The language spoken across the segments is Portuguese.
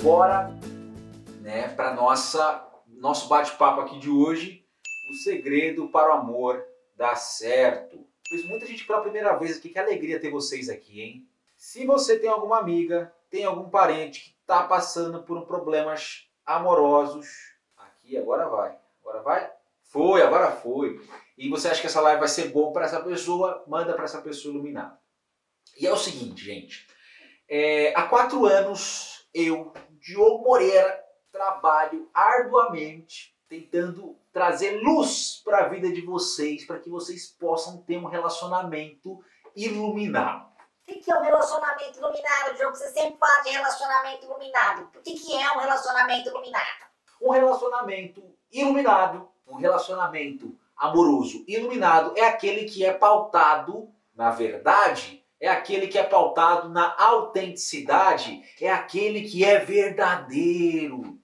embora, né, para nosso bate-papo aqui de hoje, o segredo para o amor dar certo. Pois muita gente pela primeira vez aqui, que alegria ter vocês aqui, hein? Se você tem alguma amiga, tem algum parente que está passando por problemas amorosos, aqui agora vai, foi, agora foi. E você acha que essa live vai ser boa para essa pessoa, manda para essa pessoa iluminada. E é o seguinte, gente, há 4 anos eu, Diogo Moreira, trabalho arduamente tentando trazer luz para a vida de vocês, para que vocês possam ter um relacionamento iluminado. O que é um relacionamento iluminado, Diogo? Você sempre fala de relacionamento iluminado. O que é um relacionamento iluminado? Um relacionamento iluminado, um relacionamento amoroso iluminado é aquele que é pautado na verdade, é aquele que é pautado na autenticidade, é aquele que é verdadeiro.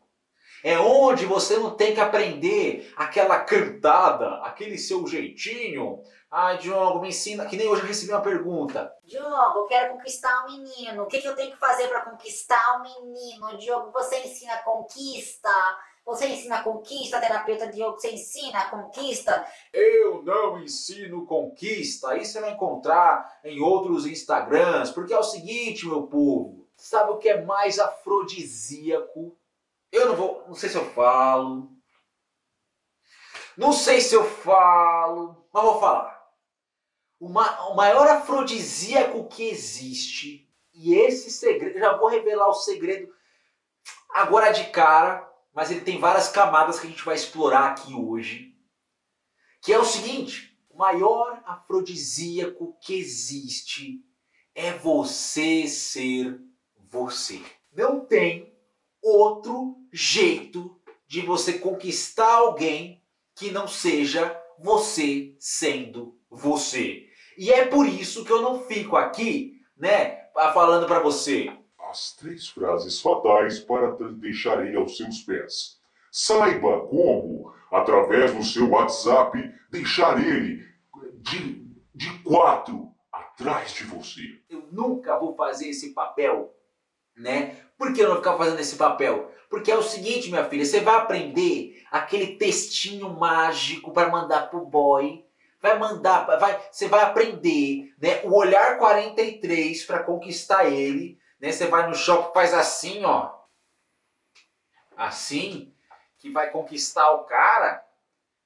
É onde você não tem que aprender aquela cantada, aquele seu jeitinho. Ai, Diogo, me ensina. Que nem hoje eu recebi uma pergunta. Diogo, eu quero conquistar um menino. O que eu tenho que fazer para conquistar um menino? Diogo, você ensina conquista? Você ensina conquista, terapeuta Diogo? Você ensina conquista? Eu não ensino conquista. Isso você vai encontrar em outros Instagrams. Porque é o seguinte, meu povo. Sabe o que é mais afrodisíaco? Eu não vou... Não sei se eu falo, mas vou falar. O maior afrodisíaco que existe, e esse segredo, já vou revelar o segredo agora de cara, mas ele tem várias camadas que a gente vai explorar aqui hoje, que é o seguinte: o maior afrodisíaco que existe é você ser você. Não tem outro jeito de você conquistar alguém que não seja você sendo você. E é por isso que eu não fico aqui, né, falando pra você. As 3 frases fatais para deixar ele aos seus pés. Saiba como, através do seu WhatsApp, deixar ele de 4 atrás de você. Eu nunca vou fazer esse papel, né? Por que eu não ficar fazendo esse papel? Porque é o seguinte, minha filha, você vai aprender aquele textinho mágico para mandar pro boy. Você vai aprender, né, o olhar 43 para conquistar ele, né? Você vai no shopping, faz assim, ó. Assim, que vai conquistar o cara.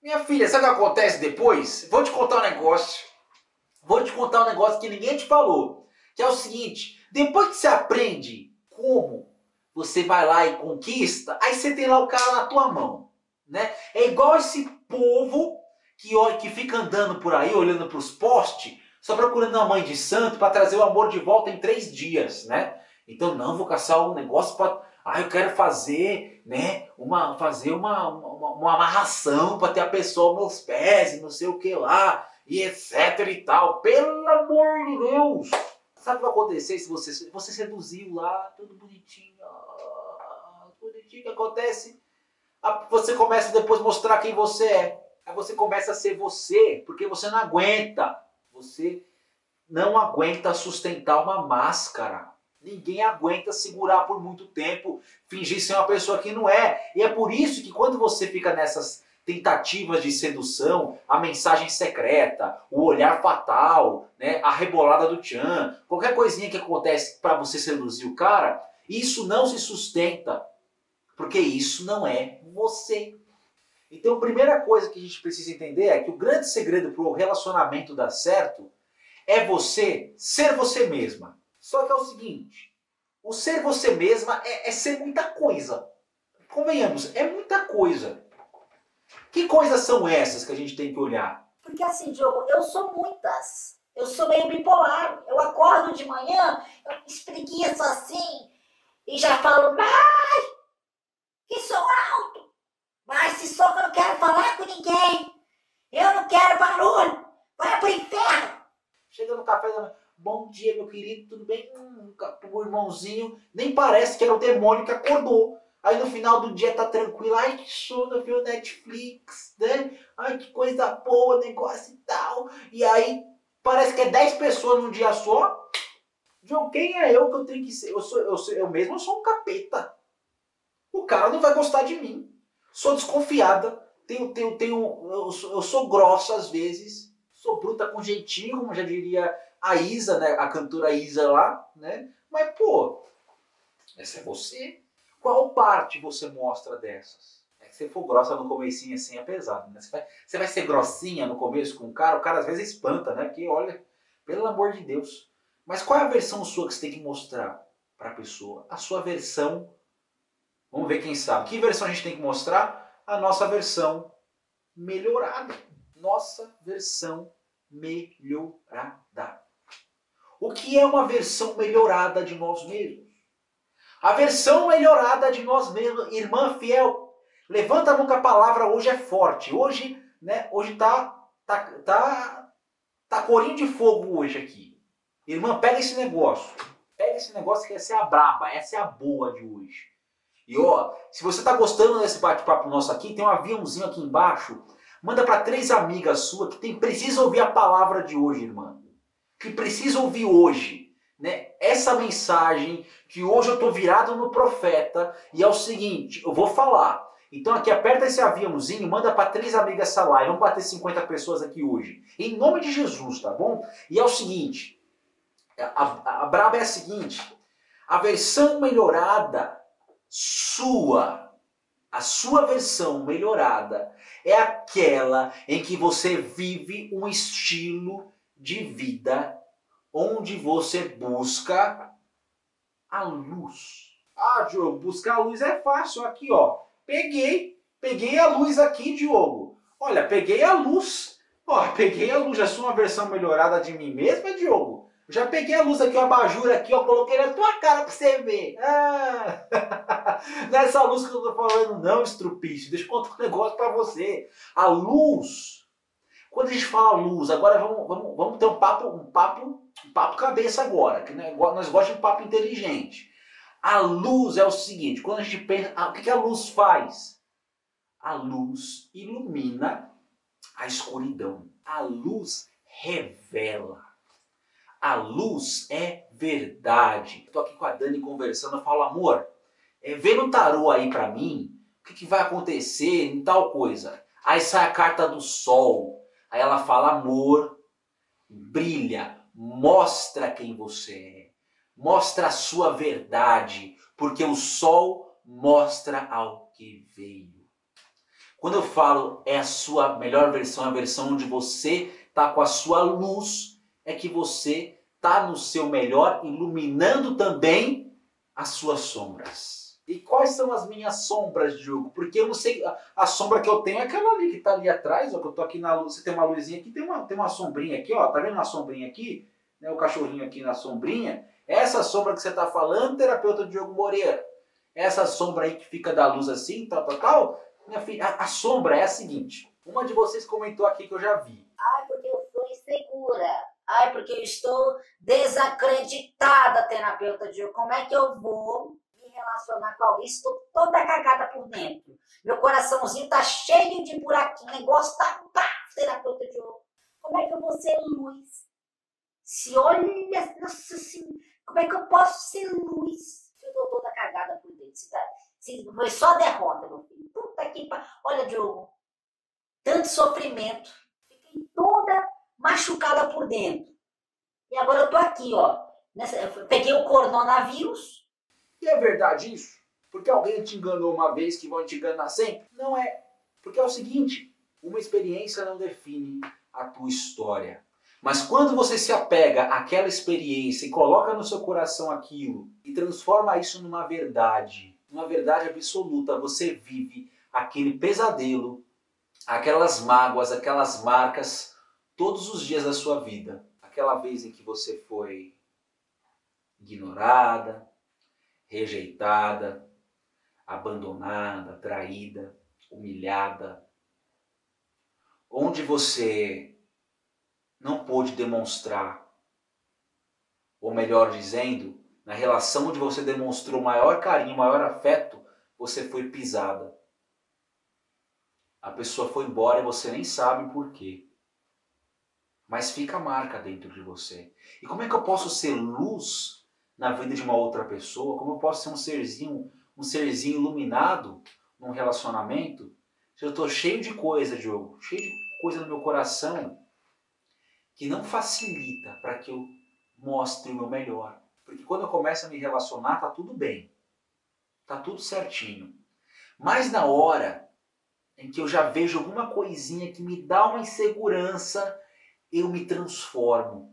Minha filha, sabe o que acontece depois? Vou te contar um negócio que ninguém te falou. Que é o seguinte: depois que você aprende como você vai lá e conquista, aí você tem lá o cara na tua mão, né? É igual esse povo que fica andando por aí, olhando para os postes, só procurando a mãe de santo para trazer o amor de volta em 3 dias, né? Então, não, vou caçar um negócio para... Ah, eu quero fazer, né, uma amarração para ter a pessoa nos pés, não sei o que lá, e etc e tal. Pelo amor de Deus! Sabe o que vai acontecer se você seduziu lá, tudo bonitinho, ó, bonitinho, o que acontece? Você começa depois a mostrar quem você é. Aí você começa a ser você, porque você não aguenta. Você não aguenta sustentar uma máscara. Ninguém aguenta segurar por muito tempo, fingir ser uma pessoa que não é. E é por isso que quando você fica nessas tentativas de sedução, a mensagem secreta, o olhar fatal, né, a rebolada do tchan, qualquer coisinha que acontece para você seduzir o cara, isso não se sustenta, porque isso não é você. Então, a primeira coisa que a gente precisa entender é que o grande segredo para o relacionamento dar certo é você ser você mesma. Só que é o seguinte: o ser você mesma é ser muita coisa. Convenhamos, é muita coisa. Que coisas são essas que a gente tem que olhar? Porque assim, Diogo, eu sou muitas. Eu sou meio bipolar. Eu acordo de manhã, eu me espreguiço assim e já falo, ai, que sou alto. Mas se só que eu não quero falar com ninguém, eu não quero barulho, vai pro inferno. Chega no café da manhã, bom dia meu querido, tudo bem? O irmãozinho nem parece que era o demônio que acordou. Aí no final do dia tá tranquilo, ai que sono, viu Netflix, né? Ai que coisa boa, negócio e tal. E aí parece que é 10 pessoas num dia só. João, quem é eu que eu tenho que ser? Eu mesmo sou um capeta. O cara não vai gostar de mim. Sou desconfiada. Eu sou grossa às vezes. Sou bruta com jeitinho, como já diria a Isa, né? A cantora Isa lá, né? Mas, pô, essa é você. Qual parte você mostra dessas? É que se for grossa no comecinho assim é pesado, né? Você vai ser grossinha no começo com o cara às vezes espanta, né? Porque, olha, pelo amor de Deus. Mas qual é a versão sua que você tem que mostrar para a pessoa? A sua versão. Vamos ver quem sabe. Que versão a gente tem que mostrar? A nossa versão melhorada. Nossa versão melhorada. O que é uma versão melhorada de nós mesmos? A versão melhorada de nós mesmos. Irmã fiel, levanta a nuca, a palavra hoje é forte. Hoje, né? Hoje tá corinho de fogo hoje aqui. Irmã, pega esse negócio. Pega esse negócio que essa é a braba. Essa é a boa de hoje. E ó, se você tá gostando desse bate-papo nosso aqui, tem um aviãozinho aqui embaixo. Manda para 3 amigas suas que precisam ouvir a palavra de hoje, irmã. Que precisam ouvir hoje, né? Essa mensagem que hoje eu tô virado no profeta e é o seguinte, eu vou falar. Então aqui aperta esse aviãozinho, manda para 3 amigas essa live. Vamos bater 50 pessoas aqui hoje. Em nome de Jesus, tá bom? E é o seguinte, a braba é a seguinte, a versão melhorada sua, a sua versão melhorada é aquela em que você vive um estilo de vida onde você busca a luz. Ah, Diogo, buscar a luz é fácil. Aqui, ó, peguei a luz aqui, Diogo. Olha, peguei a luz. Ó, peguei a luz. Já sou uma versão melhorada de mim mesma, Diogo. Já peguei a luz aqui, o abajur aqui, ó, coloquei na tua cara pra você ver. Ah. Não é essa luz que eu tô falando não, estrupicho. Deixa eu contar um negócio pra você. A luz, quando a gente fala luz, agora vamos ter um papo cabeça agora, que nós gostamos de papo inteligente. A luz é o seguinte, quando a gente pensa, o que a luz faz? A luz ilumina a escuridão. A luz revela. A luz é verdade. Estou aqui com a Dani conversando, eu falo, amor, vê no tarô aí pra mim, o que vai acontecer em tal coisa. Aí sai a carta do sol, aí ela fala, amor, brilha, mostra quem você é, mostra a sua verdade, porque o sol mostra ao que veio. Quando eu falo, é a sua melhor versão, a versão onde você tá com a sua luz, é que você está no seu melhor, iluminando também as suas sombras. E quais são as minhas sombras, Diogo? Porque eu não sei, a sombra que eu tenho é aquela ali que está ali atrás, ó, que eu tô aqui na luz, você tem uma luzinha aqui, tem uma sombrinha aqui, ó, tá vendo uma sombrinha aqui? Né, o cachorrinho aqui na sombrinha. Essa sombra que você está falando, terapeuta Diogo Moreira, essa sombra aí que fica da luz assim, tal, minha filha, a sombra é a seguinte, uma de vocês comentou aqui que eu já vi. Ai, porque eu sou insegura. Ai, porque eu estou desacreditada, terapeuta Diogo. Como é que eu vou me relacionar com alguém? Estou toda cagada por dentro. Meu coraçãozinho tá cheio de buraquinho. O negócio tá pá, terapeuta Diogo. Como é que eu vou ser luz? Se olha, nossa senhora, como é que eu posso ser luz? Eu estou toda cagada por dentro. Foi só derrota, meu filho. Puta que pariu. Olha, Diogo, tanto sofrimento. Fiquei toda machucada por dentro. E agora eu tô aqui, ó. Eu peguei o coronavírus. E é verdade isso? Porque alguém te enganou uma vez que vão te enganar sempre? Não é. Porque é o seguinte, uma experiência não define a tua história. Mas quando você se apega àquela experiência e coloca no seu coração aquilo e transforma isso numa verdade absoluta, você vive aquele pesadelo, aquelas mágoas, aquelas marcas, todos os dias da sua vida, aquela vez em que você foi ignorada, rejeitada, abandonada, traída, humilhada, onde você não pôde demonstrar, ou melhor dizendo, na relação onde você demonstrou maior carinho, maior afeto, você foi pisada. A pessoa foi embora e você nem sabe por quê. Mas fica a marca dentro de você. E como é que eu posso ser luz na vida de uma outra pessoa? Como eu posso ser um serzinho, um serzinho iluminado num relacionamento, se eu tô cheio de coisa, Diogo, cheio de coisa no meu coração que não facilita para que eu mostre o meu melhor. Porque quando eu começo a me relacionar, tá tudo bem, tá tudo certinho. Mas na hora em que eu já vejo alguma coisinha que me dá uma insegurança, eu me transformo,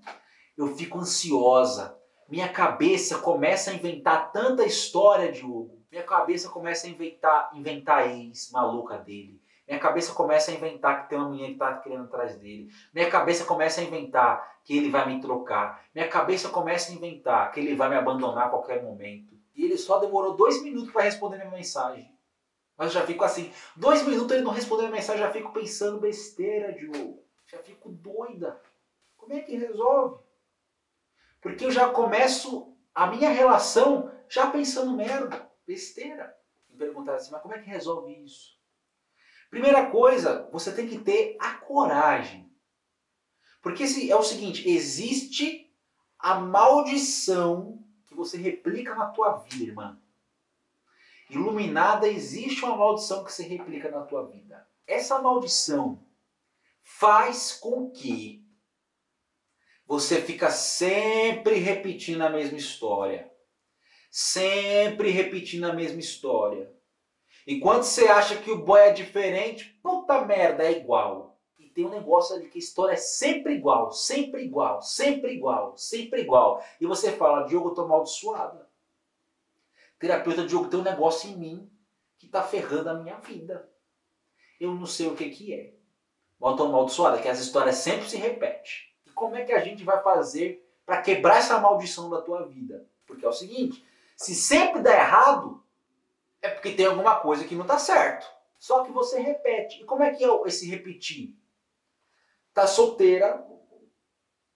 eu fico ansiosa, minha cabeça começa a inventar tanta história, Diogo. Minha cabeça começa a inventar a ex maluca dele. Minha cabeça começa a inventar que tem uma menina que tá querendo atrás dele. Minha cabeça começa a inventar que ele vai me trocar. Minha cabeça começa a inventar que ele vai me abandonar a qualquer momento. E ele só demorou 2 minutos para responder minha mensagem. Mas eu já fico assim, 2 minutos ele não respondeu minha mensagem, já fico pensando besteira, Diogo. Já fico doida. Como é que resolve? Porque eu já começo a minha relação já pensando merda, besteira. Me perguntaram assim, mas como é que resolve isso? Primeira coisa, você tem que ter a coragem. Porque é o seguinte, existe a maldição que você replica na tua vida, irmã. Iluminada, existe uma maldição que você replica na tua vida. Essa maldição faz com que você fica sempre repetindo a mesma história. Sempre repetindo a mesma história. Enquanto você acha que o boy é diferente, puta merda, é igual. E tem um negócio ali que a história é sempre igual, sempre igual, sempre igual, sempre igual. E você fala, Diogo, eu tô amaldiçoada. Terapeuta, Diogo, tem um negócio em mim que tá ferrando a minha vida. Eu não sei o que é. Mas eu tô amaldiçoada, que as histórias sempre se repetem. E como é que a gente vai fazer pra quebrar essa maldição da tua vida? Porque é o seguinte, se sempre dá errado, é porque tem alguma coisa que não está certo. Só que você repete. E como é que é esse repetir? Tá solteira,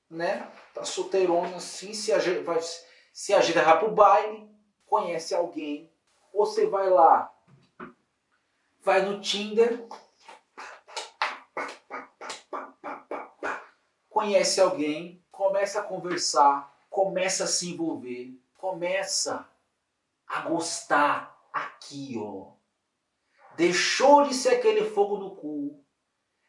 né? Tá solteirona assim, se agita vai pro baile, conhece alguém. Ou você vai lá, vai no Tinder, conhece alguém, começa a conversar, começa a se envolver, começa a gostar. Aqui, ó. Deixou de ser aquele fogo no cu.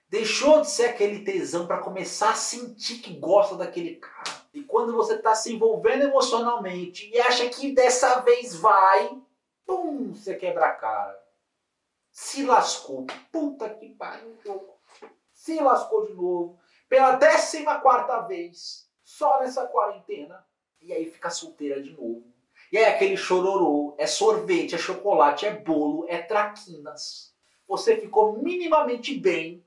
Deixou de ser aquele tesão para começar a sentir que gosta daquele cara. E quando você tá se envolvendo emocionalmente e acha que dessa vez vai, pum, você quebra a cara. Se lascou. Puta que pariu. Se lascou de novo. Pela 14ª vez. Só nessa quarentena. E aí fica solteira de novo. E é aquele chororô, é sorvete, é chocolate, é bolo, é traquinas. Você ficou minimamente bem,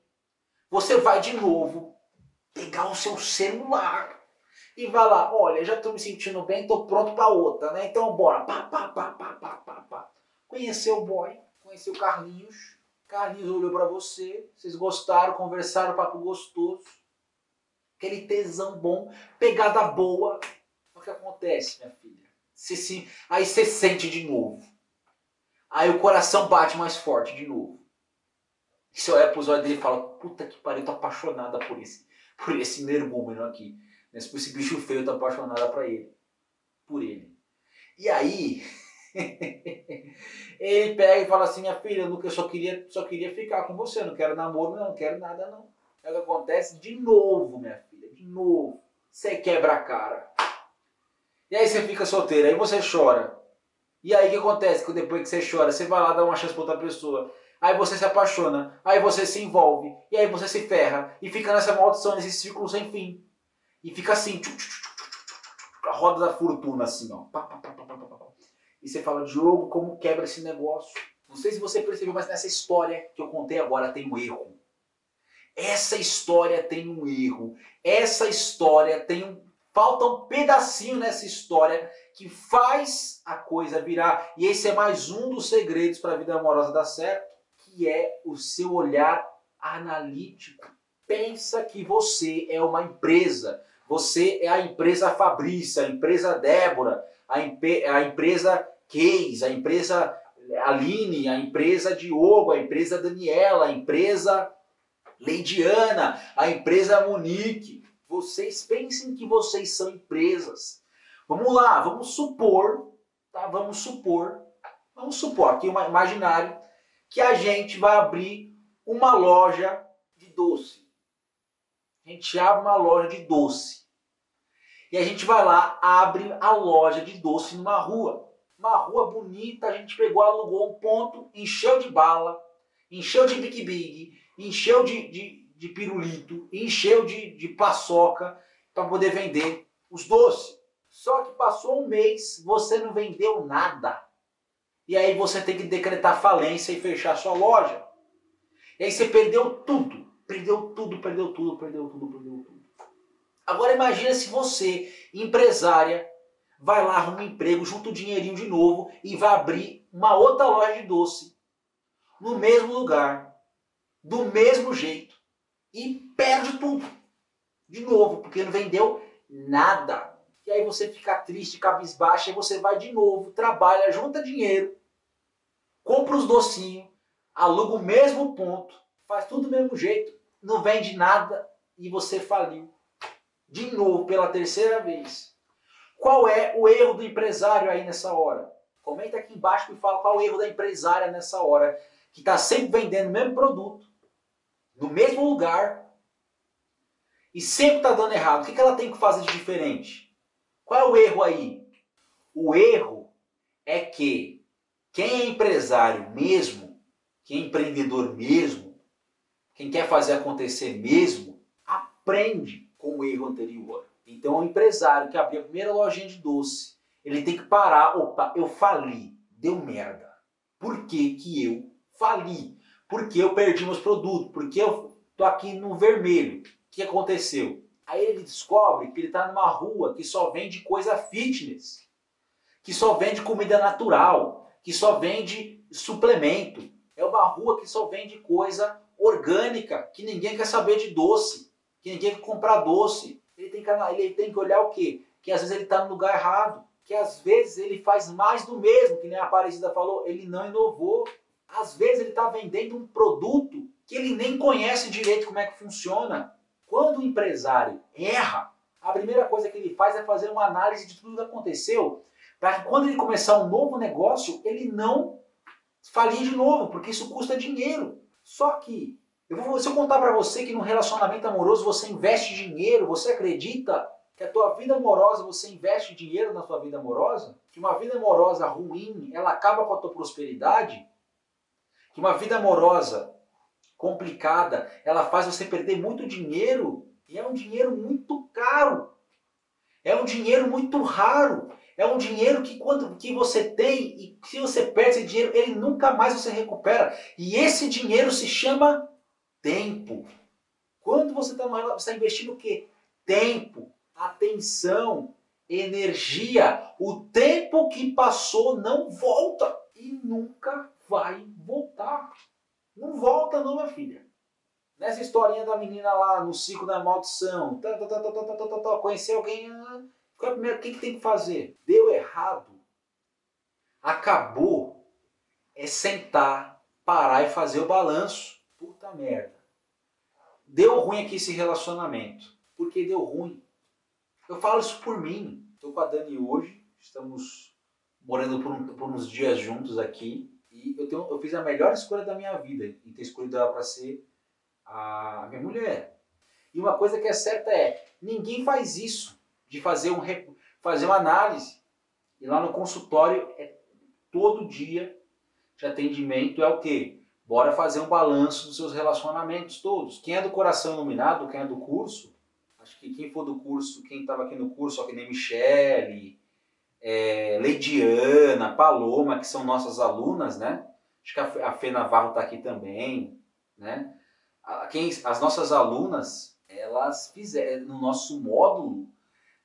você vai de novo pegar o seu celular e vai lá, olha, já tô me sentindo bem, tô pronto pra outra, né? Então bora, pá, pá, pá, pá, pá, pá, pá. Conheceu o boy, conheceu o Carlinhos, Carlinhos olhou pra você, vocês gostaram, conversaram, papo gostoso, aquele tesão bom, pegada boa. O que acontece, minha filha? Aí você sente de novo. Aí o coração bate mais forte de novo. E você olha pros olhos dele e fala, puta que pariu, eu tô apaixonada por esse energúmeno aqui. Por esse bicho feio, eu tô apaixonada por ele. E aí, ele pega e fala assim, minha filha, eu só queria ficar com você, eu não quero namoro, não quero nada, não. É o que acontece de novo, minha filha, de novo. Você quebra a cara. E aí você fica solteira, aí você chora. E aí o que acontece? Que depois que você chora, você vai lá dar uma chance pra outra pessoa. Aí você se apaixona, aí você se envolve, e aí você se ferra. E fica nessa maldição, nesse círculo sem fim. E fica assim, a roda da fortuna assim, ó. E você fala, Diogo, como quebra esse negócio? Não sei se você percebeu, mas nessa história que eu contei agora tem um erro. Essa história tem um erro. Essa história tem um... Falta um pedacinho nessa história que faz a coisa virar. E esse é mais um dos segredos para a vida amorosa dar certo, que é o seu olhar analítico. Pensa que você é uma empresa. Você é a empresa Fabrícia, a empresa Débora, a empresa Keyes, a empresa Aline, a empresa Diogo, a empresa Daniela, a empresa Leidiana, a empresa Monique. Vocês pensem que vocês são empresas. Vamos lá, vamos supor, tá? Vamos supor Vamos supor aqui, imaginário, que a gente vai abrir uma loja de doce. A gente abre uma loja de doce. E a gente vai lá, abre a loja de doce numa rua. Uma rua bonita, a gente pegou, alugou um ponto, encheu de bala, encheu de big-big, encheu de pirulito, encheu de paçoca para poder vender os doces. Só que passou um mês, você não vendeu nada. E aí você tem que decretar falência e fechar sua loja. E aí você perdeu tudo. Perdeu tudo, perdeu tudo, perdeu tudo, perdeu tudo. Agora imagina se você, empresária, vai lá, arruma um emprego, junta o dinheirinho de novo e vai abrir uma outra loja de doce. No mesmo lugar, do mesmo jeito. E perde tudo. De novo, porque não vendeu nada. E aí você fica triste, cabisbaixa, e você vai de novo, trabalha, junta dinheiro, compra os docinhos, aluga o mesmo ponto, faz tudo do mesmo jeito, não vende nada e você faliu. De novo, pela terceira vez. Qual é o erro do empresário aí nessa hora? Comenta aqui embaixo e fala qual é o erro da empresária nessa hora, que está sempre vendendo o mesmo produto, no mesmo lugar, e sempre está dando errado. O que ela tem que fazer de diferente? Qual é o erro aí? O erro é que quem é empresário mesmo, quem é empreendedor mesmo, quem quer fazer acontecer mesmo, aprende com o erro anterior. Então, o empresário que abriu a primeira lojinha de doce, ele tem que parar. Opa, eu fali, deu merda. Por que que eu fali? Porque eu perdi meus produtos, porque eu tô aqui no vermelho. O que aconteceu? Aí ele descobre que ele tá numa rua que só vende coisa fitness, que só vende comida natural, que só vende suplemento. É uma rua que só vende coisa orgânica, que ninguém quer saber de doce. Que ninguém quer comprar doce. Ele tem que olhar o quê? Que às vezes ele está no lugar errado. Que às vezes ele faz mais do mesmo, que nem a Aparecida falou, ele não inovou. Às vezes ele está vendendo um produto que ele nem conhece direito como é que funciona. Quando o empresário erra, a primeira coisa que ele faz é fazer uma análise de tudo que aconteceu, para que quando ele começar um novo negócio, ele não falir de novo, porque isso custa dinheiro. Só que se eu contar para você que num relacionamento amoroso você investe dinheiro, você acredita que a tua vida amorosa, você investe dinheiro na sua vida amorosa? Que uma vida amorosa ruim, ela acaba com a tua prosperidade? Que uma vida amorosa complicada, ela faz você perder muito dinheiro? E é um dinheiro muito caro. É um dinheiro muito raro. É um dinheiro que quando que você tem e se você perde esse dinheiro, ele nunca mais você recupera. E esse dinheiro se chama tempo. Quando você está investindo o quê? Tempo, atenção, energia. O tempo que passou não volta e nunca vai voltar. Não volta não, minha filha. Nessa historinha da menina lá no ciclo da maldição, conhecer alguém, qual é o primeiro, o que tem que fazer? Deu errado, acabou, é sentar, parar e fazer o balanço. Puta merda. Deu ruim aqui esse relacionamento. Por que deu ruim? Eu falo isso por mim. Estou com a Dani hoje. Estamos morando por uns dias juntos aqui. E eu fiz a melhor escolha da minha vida. Em ter escolhido ela para ser a minha mulher. E uma coisa que é certa é, ninguém faz isso. De fazer uma análise. E lá no consultório, todo dia de atendimento é o quê? Bora fazer um balanço dos seus relacionamentos todos. Quem é do Coração Iluminado, quem é do curso, acho que quem for do curso, quem estava aqui no curso, ó, que nem Michelle, Leidiana, Paloma, que são nossas alunas, né? Acho que a Fê Navarro está aqui também, né? As nossas alunas, elas fizeram no nosso módulo,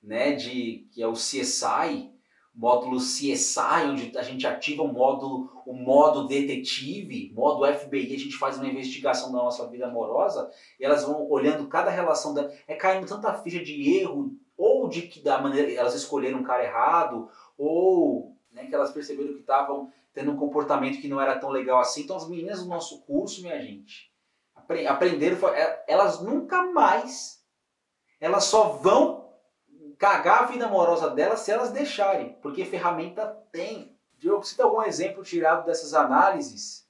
né, que é o CSI, módulo CSI, onde a gente ativa o modo detetive, modo FBI, a gente faz uma investigação da nossa vida amorosa, e elas vão olhando cada relação dela, caindo tanta ficha de erro, ou de que da maneira elas escolheram um cara errado, ou né, que elas perceberam que estavam tendo um comportamento que não era tão legal assim. Então as meninas do nosso curso, minha gente, aprenderam, elas nunca mais, elas só vão cagar a vida amorosa delas se elas deixarem, porque ferramenta tem. Diogo, cita algum exemplo tirado dessas análises?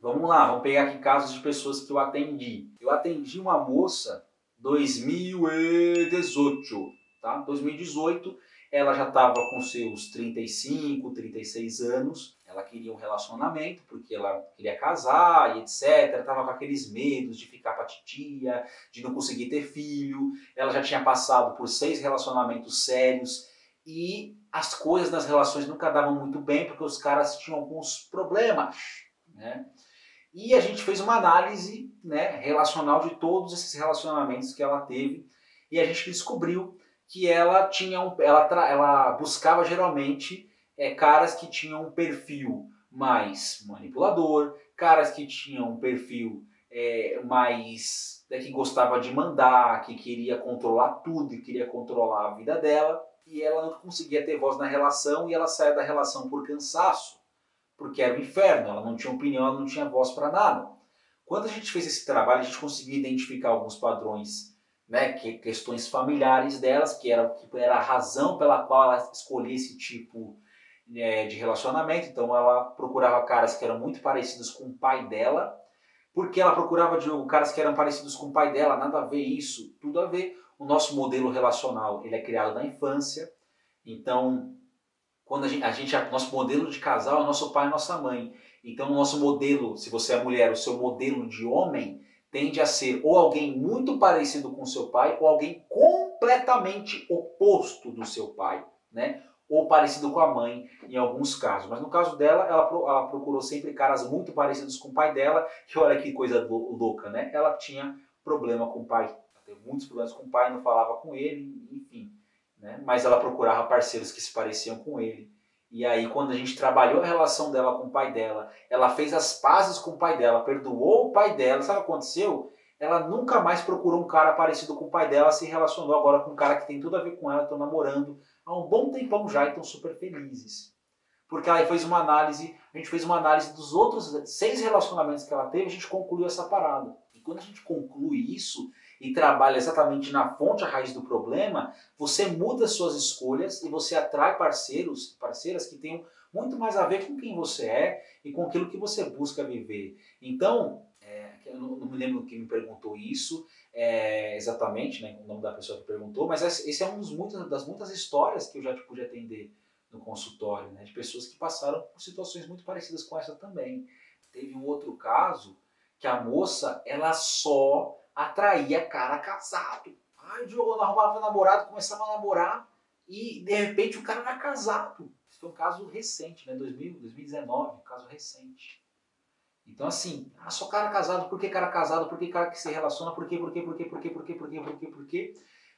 Vamos lá, vamos pegar aqui casos de pessoas que eu atendi. Eu atendi uma moça em 2018, tá? 2018, ela já estava com seus 35, 36 anos. Ela queria um relacionamento porque ela queria casar e etc. Estava com aqueles medos de ficar pra titia, de não conseguir ter filho. Ela já tinha passado por 6 relacionamentos sérios e as coisas nas relações nunca davam muito bem porque os caras tinham alguns problemas, né? E a gente fez uma análise, né, relacional de todos esses relacionamentos que ela teve e a gente descobriu que ela tinha ela buscava geralmente caras que tinham um perfil mais manipulador, caras que tinham um perfil mais que gostava de mandar, que queria controlar tudo e queria controlar a vida dela, e ela não conseguia ter voz na relação e ela saía da relação por cansaço, porque era um inferno, ela não tinha opinião, ela não tinha voz para nada. Quando a gente fez esse trabalho, a gente conseguiu identificar alguns padrões, né, questões familiares delas, que era a razão pela qual ela escolhia esse tipo de relacionamento. Então ela procurava caras que eram muito parecidos com o pai dela. Porque ela procurava, Diogo, caras que eram parecidos com o pai dela? Nada a ver isso, tudo a ver. O nosso modelo relacional, ele é criado na infância. Então, quando nosso modelo de casal é nosso pai e nossa mãe. Então o nosso modelo, se você é mulher, o seu modelo de homem tende a ser ou alguém muito parecido com seu pai ou alguém completamente oposto do seu pai, né? Ou parecido com a mãe em alguns casos. Mas no caso dela, ela procurou sempre caras muito parecidos com o pai dela, que olha que coisa louca, né? Ela tinha problema com o pai, ela teve muitos problemas com o pai, não falava com ele, enfim, né? Mas ela procurava parceiros que se pareciam com ele. E aí quando a gente trabalhou a relação dela com o pai dela, ela fez as pazes com o pai dela, perdoou o pai dela, sabe o que aconteceu? Ela nunca mais procurou um cara parecido com o pai dela, se relacionou agora com um cara que tem tudo a ver com ela, estão namorando há um bom tempão já e estão super felizes. Porque ela fez uma análise, a gente fez uma análise dos outros 6 relacionamentos que ela teve, a gente concluiu essa parada. E quando a gente conclui isso e trabalha exatamente na fonte, a raiz do problema, você muda suas escolhas e você atrai parceiros, parceiras que tenham muito mais a ver com quem você é e com aquilo que você busca viver. Então, eu não me lembro quem me perguntou isso exatamente, né, o nome da pessoa que perguntou, mas esse é um das muitas histórias que eu já pude atender no consultório, né, de pessoas que passaram por situações muito parecidas com essa também. Teve um outro caso que a moça, ela só atraía cara casado. Ai, Diogo, ela arrumava namorado, começava a namorar e de repente o cara era casado. Isso foi um caso recente, né, 2019, um caso recente. Então assim, só cara casado, por que cara casado, por que cara que se relaciona, por quê?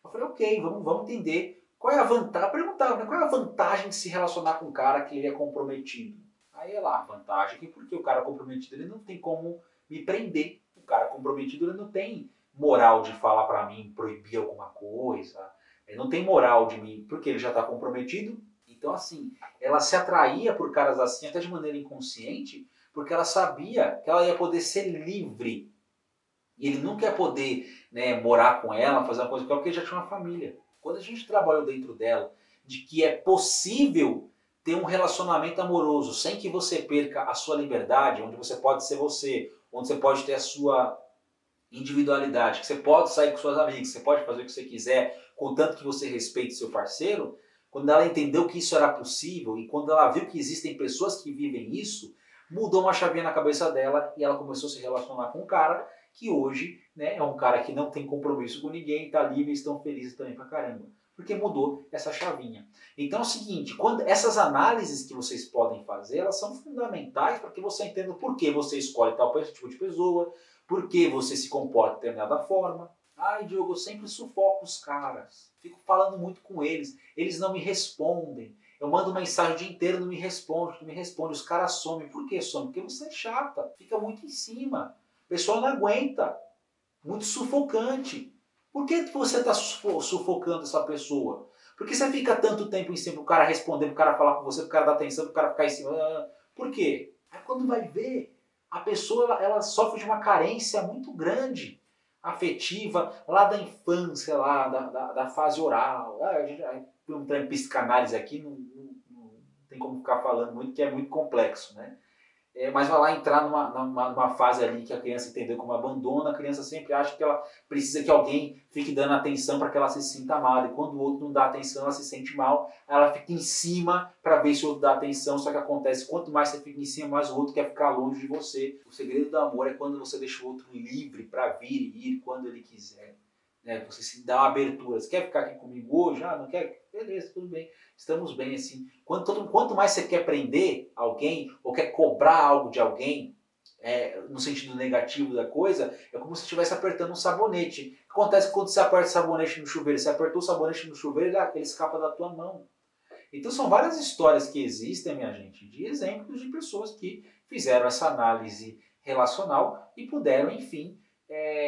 Eu falei, ok, vamos entender qual é a vantagem, perguntava, né, qual é a vantagem de se relacionar com um cara que ele é comprometido? Aí é lá, vantagem, porque o cara comprometido, ele não tem como me prender, o cara comprometido, ele não tem moral de falar pra mim, proibir alguma coisa, ele não tem moral de mim, porque ele já tá comprometido. Então assim, ela se atraía por caras assim, até de maneira inconsciente, porque ela sabia que ela ia poder ser livre. E ele nunca ia poder, né, morar com ela, fazer uma coisa com ela, porque ele já tinha uma família. Quando a gente trabalhou dentro dela, de que é possível ter um relacionamento amoroso, sem que você perca a sua liberdade, onde você pode ser você, onde você pode ter a sua individualidade, que você pode sair com suas amigas, você pode fazer o que você quiser, contanto que você respeite seu parceiro, quando ela entendeu que isso era possível, e quando ela viu que existem pessoas que vivem isso, mudou uma chavinha na cabeça dela e ela começou a se relacionar com um cara que hoje, né, é um cara que não tem compromisso com ninguém, tá livre e estão felizes também pra caramba. Porque mudou essa chavinha. Então é o seguinte, quando essas análises que vocês podem fazer, elas são fundamentais para que você entenda por que você escolhe tal tipo de pessoa, por que você se comporta de determinada forma. Ai, Diogo, eu sempre sufoco os caras, fico falando muito com eles, eles não me respondem. Eu mando mensagem o dia inteiro, não me responde, os caras somem. Por que somem? Porque você é chata, fica muito em cima. O pessoal não aguenta, muito sufocante. Por que você está sufocando essa pessoa? Por que você fica tanto tempo em cima do cara responder, pro cara falar com você, pro cara dar atenção, pro cara ficar em cima? Por quê? Aí quando vai ver, a pessoa ela sofre de uma carência muito grande, afetiva, lá da infância, lá da fase oral. Vamos entrar em psicanálise aqui, não tem como ficar falando muito, que é muito complexo, né? É, mas vai lá entrar numa fase ali que a criança entendeu como abandono, a criança sempre acha que ela precisa que alguém fique dando atenção para que ela se sinta amada, e quando o outro não dá atenção, ela se sente mal, ela fica em cima para ver se o outro dá atenção, só que acontece, quanto mais você fica em cima, mais o outro quer ficar longe de você. O segredo do amor é quando você deixa o outro livre para vir e ir quando ele quiser, né? Você se dá uma abertura, você quer ficar aqui comigo hoje? Ah, não quer? Beleza, tudo bem, estamos bem, assim. Quanto mais você quer prender alguém, ou quer cobrar algo de alguém, no sentido negativo da coisa, é como se estivesse apertando um sabonete. O que acontece quando você aperta o sabonete no chuveiro? Você apertou o sabonete no chuveiro, ele escapa da tua mão. Então são várias histórias que existem, minha gente, de exemplos de pessoas que fizeram essa análise relacional e puderam, enfim,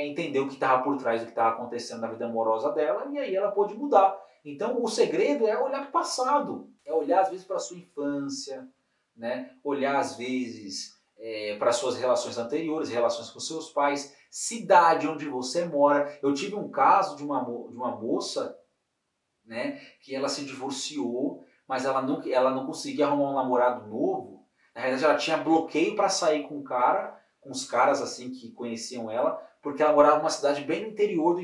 entender o que estava por trás do que estava acontecendo na vida amorosa dela, e aí ela pôde mudar. Então o segredo é olhar para o passado, é olhar às vezes para a sua infância, né? Olhar às vezes para suas relações anteriores, relações com seus pais, cidade onde você mora. Eu tive um caso de uma moça, né, que ela se divorciou, mas ela não conseguia arrumar um namorado novo. Na realidade ela tinha bloqueio para sair com os caras assim que conheciam ela, porque ela morava numa cidade bem no interior,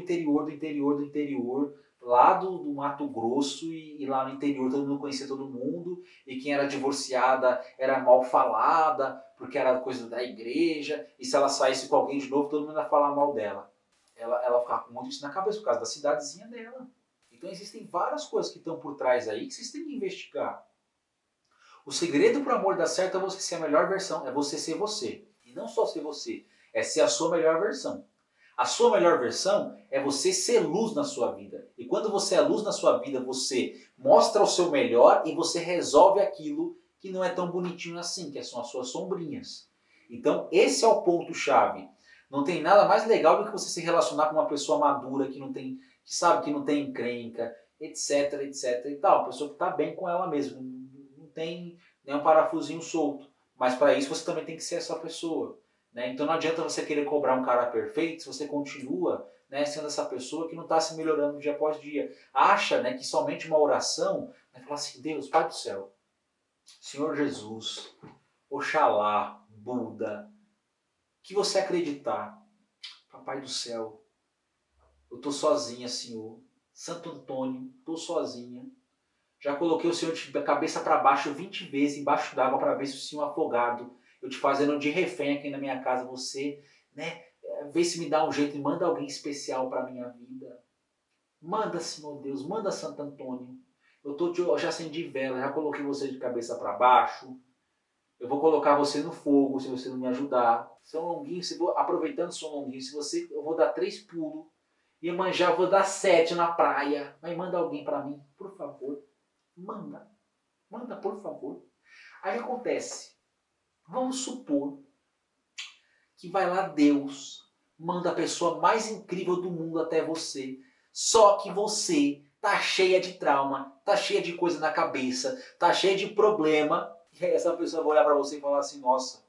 lá do Mato Grosso, e lá no interior todo mundo conhecia todo mundo, e quem era divorciada era mal falada, porque era coisa da igreja, e se ela saísse com alguém de novo, todo mundo ia falar mal dela. Ela ficava com muito isso na cabeça, por causa da cidadezinha dela. Então existem várias coisas que estão por trás aí, que vocês têm que investigar. O segredo para o amor dar certo é você ser a melhor versão, é você ser você. E não só ser você, é ser a sua melhor versão. A sua melhor versão é você ser luz na sua vida. E quando você é luz na sua vida, você mostra o seu melhor e você resolve aquilo que não é tão bonitinho assim, que são as suas sombrinhas. Então esse é o ponto-chave. Não tem nada mais legal do que você se relacionar com uma pessoa madura, que sabe que não tem encrenca, etc, etc e tal. A pessoa que está bem com ela mesma, não tem nenhum parafusinho solto. Mas para isso você também tem que ser essa pessoa. Né? Então não adianta você querer cobrar um cara perfeito se você continua, né, sendo essa pessoa que não está se melhorando dia após dia. Acha, né, que somente uma oração, né, falar assim, Deus, Pai do Céu, Senhor Jesus, Oxalá, Buda, que você acreditar, Papai do Céu, eu estou sozinha, Senhor, Santo Antônio, estou sozinha. Já coloquei o Senhor da cabeça para baixo 20 vezes embaixo d'água para ver se o Senhor afogado, eu te fazendo de refém aqui na minha casa, você, né, vê se me dá um jeito e manda alguém especial para minha vida. Manda, Senhor Deus, manda Santo Antônio. Eu já acendi vela, já coloquei você de cabeça para baixo. Eu vou colocar você no fogo se você não me ajudar. São Longuinho, aproveitando São Longuinho, eu vou dar 3 pulos. E Iemanjá, eu vou dar 7 na praia. Mas manda alguém para mim, por favor. Manda. Manda, por favor. Aí acontece. Vamos supor que vai lá Deus, manda a pessoa mais incrível do mundo até você. Só que você tá cheia de trauma, tá cheia de coisa na cabeça, tá cheia de problema. E aí essa pessoa vai olhar pra você e falar assim, nossa,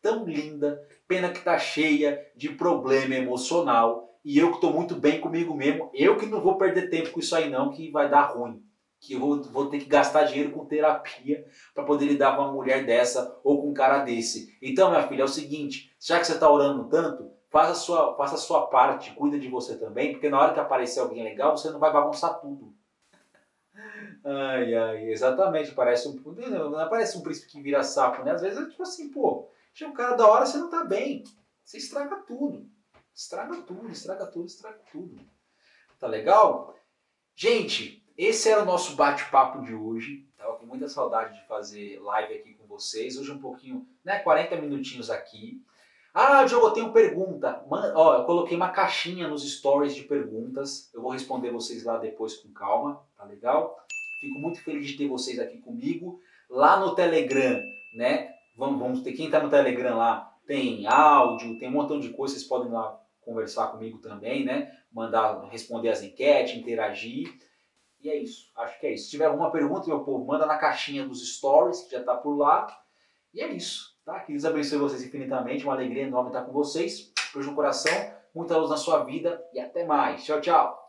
tão linda, pena que tá cheia de problema emocional. E eu que tô muito bem comigo mesmo, eu que não vou perder tempo com isso aí não, que vai dar ruim. Que eu vou ter que gastar dinheiro com terapia para poder lidar com uma mulher dessa ou com um cara desse. Então, minha filha, é o seguinte, já que você está orando tanto, faça a sua parte, cuida de você também, porque na hora que aparecer alguém legal, você não vai bagunçar tudo. Ai, ai, exatamente, parece um príncipe que vira sapo, né? Às vezes é tipo assim, pô, chega um cara da hora, você não tá bem, você estraga tudo, estraga tudo, estraga tudo, estraga tudo. Tá legal? Gente, esse era o nosso bate-papo de hoje. Estava com muita saudade de fazer live aqui com vocês. Hoje um pouquinho, né, 40 minutinhos aqui. Ah, Diogo, eu tenho pergunta. Ó, eu coloquei uma caixinha nos stories de perguntas. Eu vou responder vocês lá depois com calma, tá legal? Fico muito feliz de ter vocês aqui comigo. Lá no Telegram, né? Vamos ter, quem tá no Telegram lá tem áudio, tem um montão de coisa. Vocês podem lá conversar comigo também, né? Mandar, responder as enquetes, interagir. E é isso, acho que é isso. Se tiver alguma pergunta, meu povo, manda na caixinha dos stories, que já tá por lá. E é isso, tá? Que Deus abençoe vocês infinitamente, uma alegria enorme estar com vocês. Beijo no coração, muita luz na sua vida e até mais. Tchau, tchau!